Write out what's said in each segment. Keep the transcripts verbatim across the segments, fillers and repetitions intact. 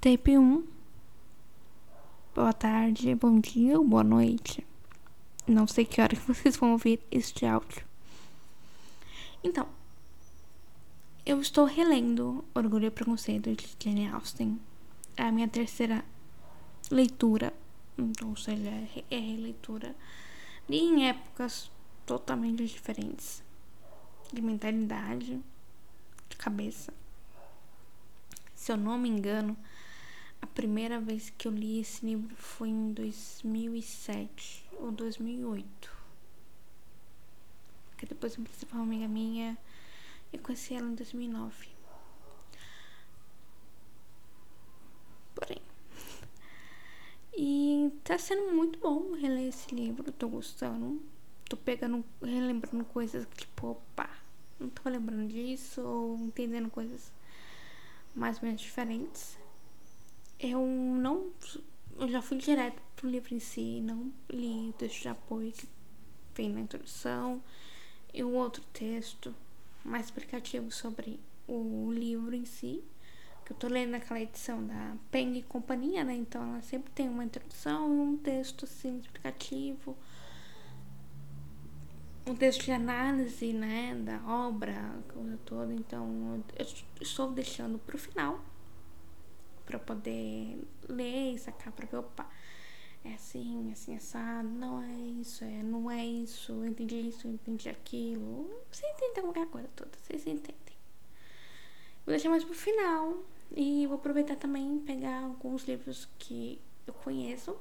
Tape um. Boa tarde, bom dia ou boa noite. Não sei que hora que vocês vão ouvir este áudio. Então, eu estou relendo Orgulho e Preconceito de Jane Austen. É a minha terceira leitura, ou seja, é releitura, e em épocas totalmente diferentes de mentalidade, de cabeça. Se eu não me engano, a primeira vez que eu li esse livro foi em dois mil e sete ou dois mil e oito. Porque depois eu precisei para uma amiga minha e conheci ela em dois mil e nove. Porém. E tá sendo muito bom reler esse livro, tô gostando. Tô pegando, relembrando coisas que tipo, opa, não tô lembrando disso, ou entendendo coisas mais ou menos diferentes. Eu não, eu já fui direto pro livro em si, não li o texto de apoio que vem na introdução e um outro texto mais explicativo sobre o livro em si, que eu tô lendo naquela edição da Penguin Companhia, né, então ela sempre tem uma introdução e um texto, assim, explicativo, um texto de análise, né, da obra, coisa toda, então eu estou deixando pro final, pra poder ler e sacar, pra ver, opa, é assim, assim, assado, não é isso, é, não é isso, eu entendi isso, eu entendi aquilo. Vocês entendem qualquer coisa toda, vocês entendem. Vou deixar mais pro final e vou aproveitar também pegar alguns livros que eu conheço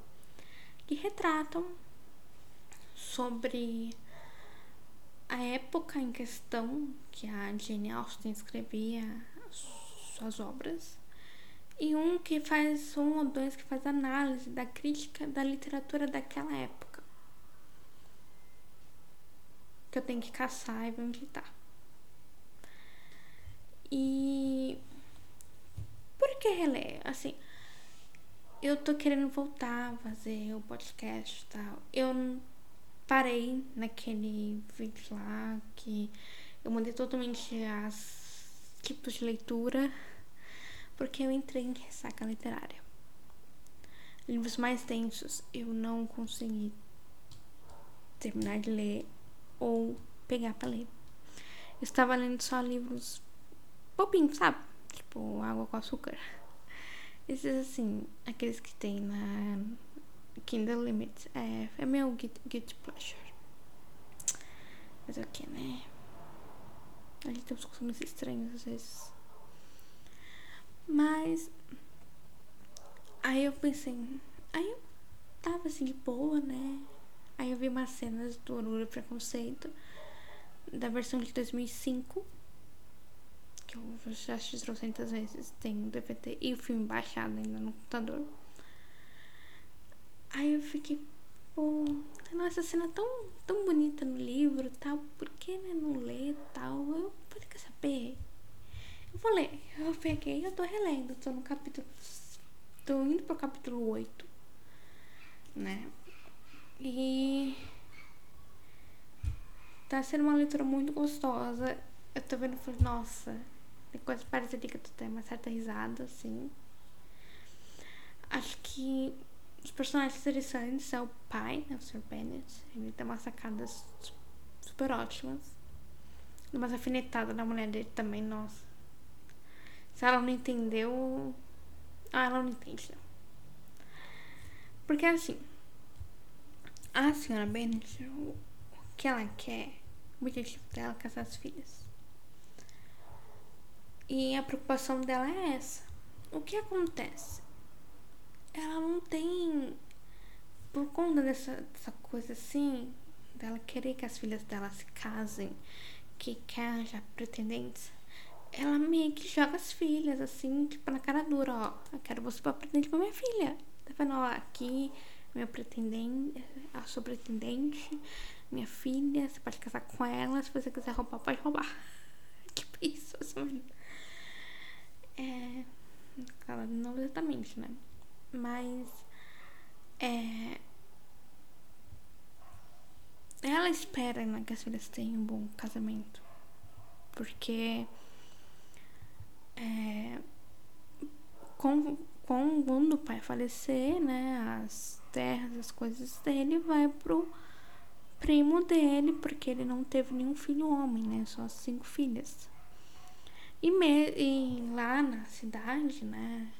que retratam sobre a época em questão que a Jane Austen escrevia suas obras. E um que faz, um ou dois que faz análise da crítica da literatura daquela época. Que eu tenho que caçar e vou militar. E por que reler? Assim, eu tô querendo voltar a fazer o podcast e tal. Eu parei naquele vídeo lá que eu mudei totalmente as tipos de leitura. Porque eu entrei em ressaca literária. Livros mais densos eu não consegui terminar de ler ou pegar pra ler. Eu estava lendo só livros bobinhos, sabe? Tipo, água com açúcar. Esses, assim, aqueles que tem na Kindle Limits. É, é meu guilty pleasure. Mas o que, né? A gente tem uns costumes estranhos às vezes. Mas, aí eu pensei, aí eu tava assim de boa, né? Aí eu vi umas cenas do Orgulho e Preconceito, da versão de dois mil e cinco, que eu já assisti trocentas vezes, tem o D V D e o filme baixado ainda no computador. Aí eu fiquei, pô, nossa, cena é tão, tão bonita no livro e tal, por que, né, não ler e tal? Eu falei, quer saber? Eu vou ler, eu peguei, eu tô relendo, tô no capítulo, tô indo pro capítulo oito, né, e tá sendo uma leitura muito gostosa, eu tô vendo, falei, nossa, tem coisa parecida que eu tô tendo uma certa risada, assim, acho que os personagens interessantes é o pai, né, o senhor Bennet, ele tem umas sacadas super ótimas, umas alfinetadas na mulher dele também, nossa. Se ela não entendeu... Ah, ela não entende, não. Porque, assim... A senhora Bennet... O que ela quer... O objetivo dela é casar as filhas. E a preocupação dela é essa. O que acontece? Ela não tem... Por conta dessa, dessa coisa, assim... Dela querer que as filhas dela se casem... Que quer arranjar pretendentes... Ela meio que joga as filhas, assim, tipo, na cara dura, ó. Eu quero você pra pretendente pra minha filha. Tá vendo, ó, aqui, meu pretendente, a sua pretendente, minha filha, você pode casar com ela, se você quiser roubar, pode roubar. Tipo isso, assim. É... Ela não exatamente, né? Mas... É... Ela espera, né, que as filhas tenham um bom casamento. Porque... É, com, com, quando o pai falecer, né, as terras, as coisas dele, vai pro primo dele, porque ele não teve nenhum filho homem, né, só cinco filhas. E, me, e lá na cidade, né,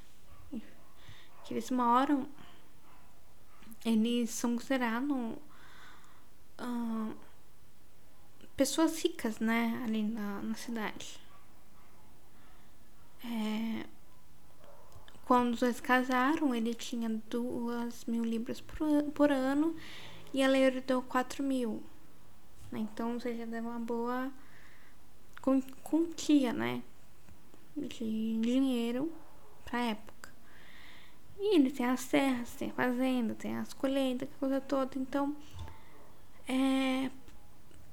que eles moram, eles são considerados uh, pessoas ricas, né, ali na, na cidade. É, quando os dois casaram, ele tinha duas mil libras por, por ano e ela herdou quatro mil. Então, ou seja, deu uma boa quantia, né, de dinheiro pra época. E ele tem as terras, tem a fazenda, tem as colheitas, coisa toda. Então, é,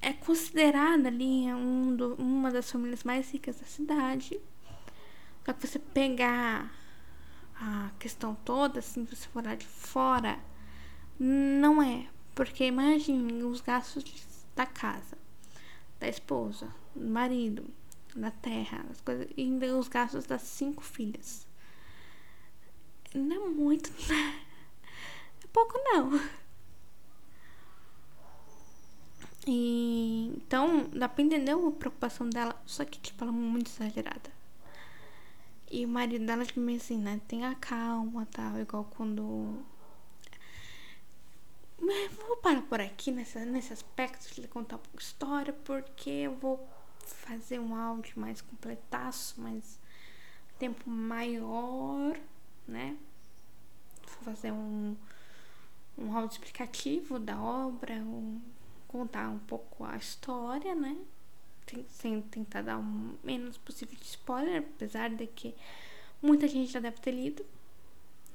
é considerada ali um do, uma das famílias mais ricas da cidade. Só que você pegar a questão toda, assim, se você for lá de fora, não é. Porque imagine os gastos da casa, da esposa, do marido, da terra, as coisas, e ainda os gastos das cinco filhas. Não é muito, né? É pouco, não. E, então, dá pra entender a preocupação dela, só que, tipo, ela é muito exagerada. E o marido dela tipo assim, né, tenha calma, tal, igual quando... Mas vou parar por aqui nessa, nesse aspecto de contar um pouco de história, porque eu vou fazer um áudio mais completaço, mais tempo maior, né? Vou fazer um, um áudio explicativo da obra, um, contar um pouco a história, né? Sem tentar dar o menos possível de spoiler, apesar de que muita gente já deve ter lido,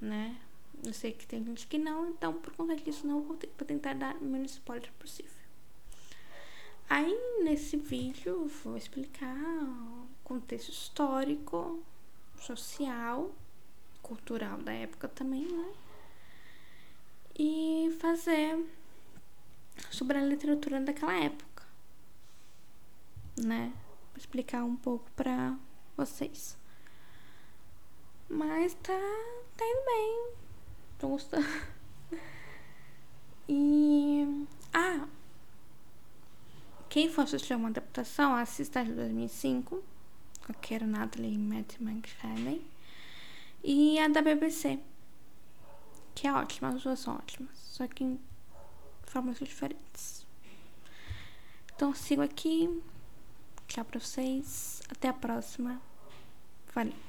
né? Eu sei que tem gente que não, então por conta disso não vou, ter, vou tentar dar o menos spoiler possível. Aí nesse vídeo eu vou explicar o contexto histórico, social, cultural da época também, né? E fazer sobre a literatura daquela época, né? Vou explicar um pouco pra vocês. Mas tá, tá indo bem. Tô gostando. E... Ah! Quem for assistir uma adaptação, assista a de dois mil e cinco. Com a Keira, Natalie e Matt McFarlane. E a da B B C. Que é ótima, as duas são ótimas. Só que em formas diferentes. Então sigo aqui. Tchau pra vocês. Até a próxima. Valeu.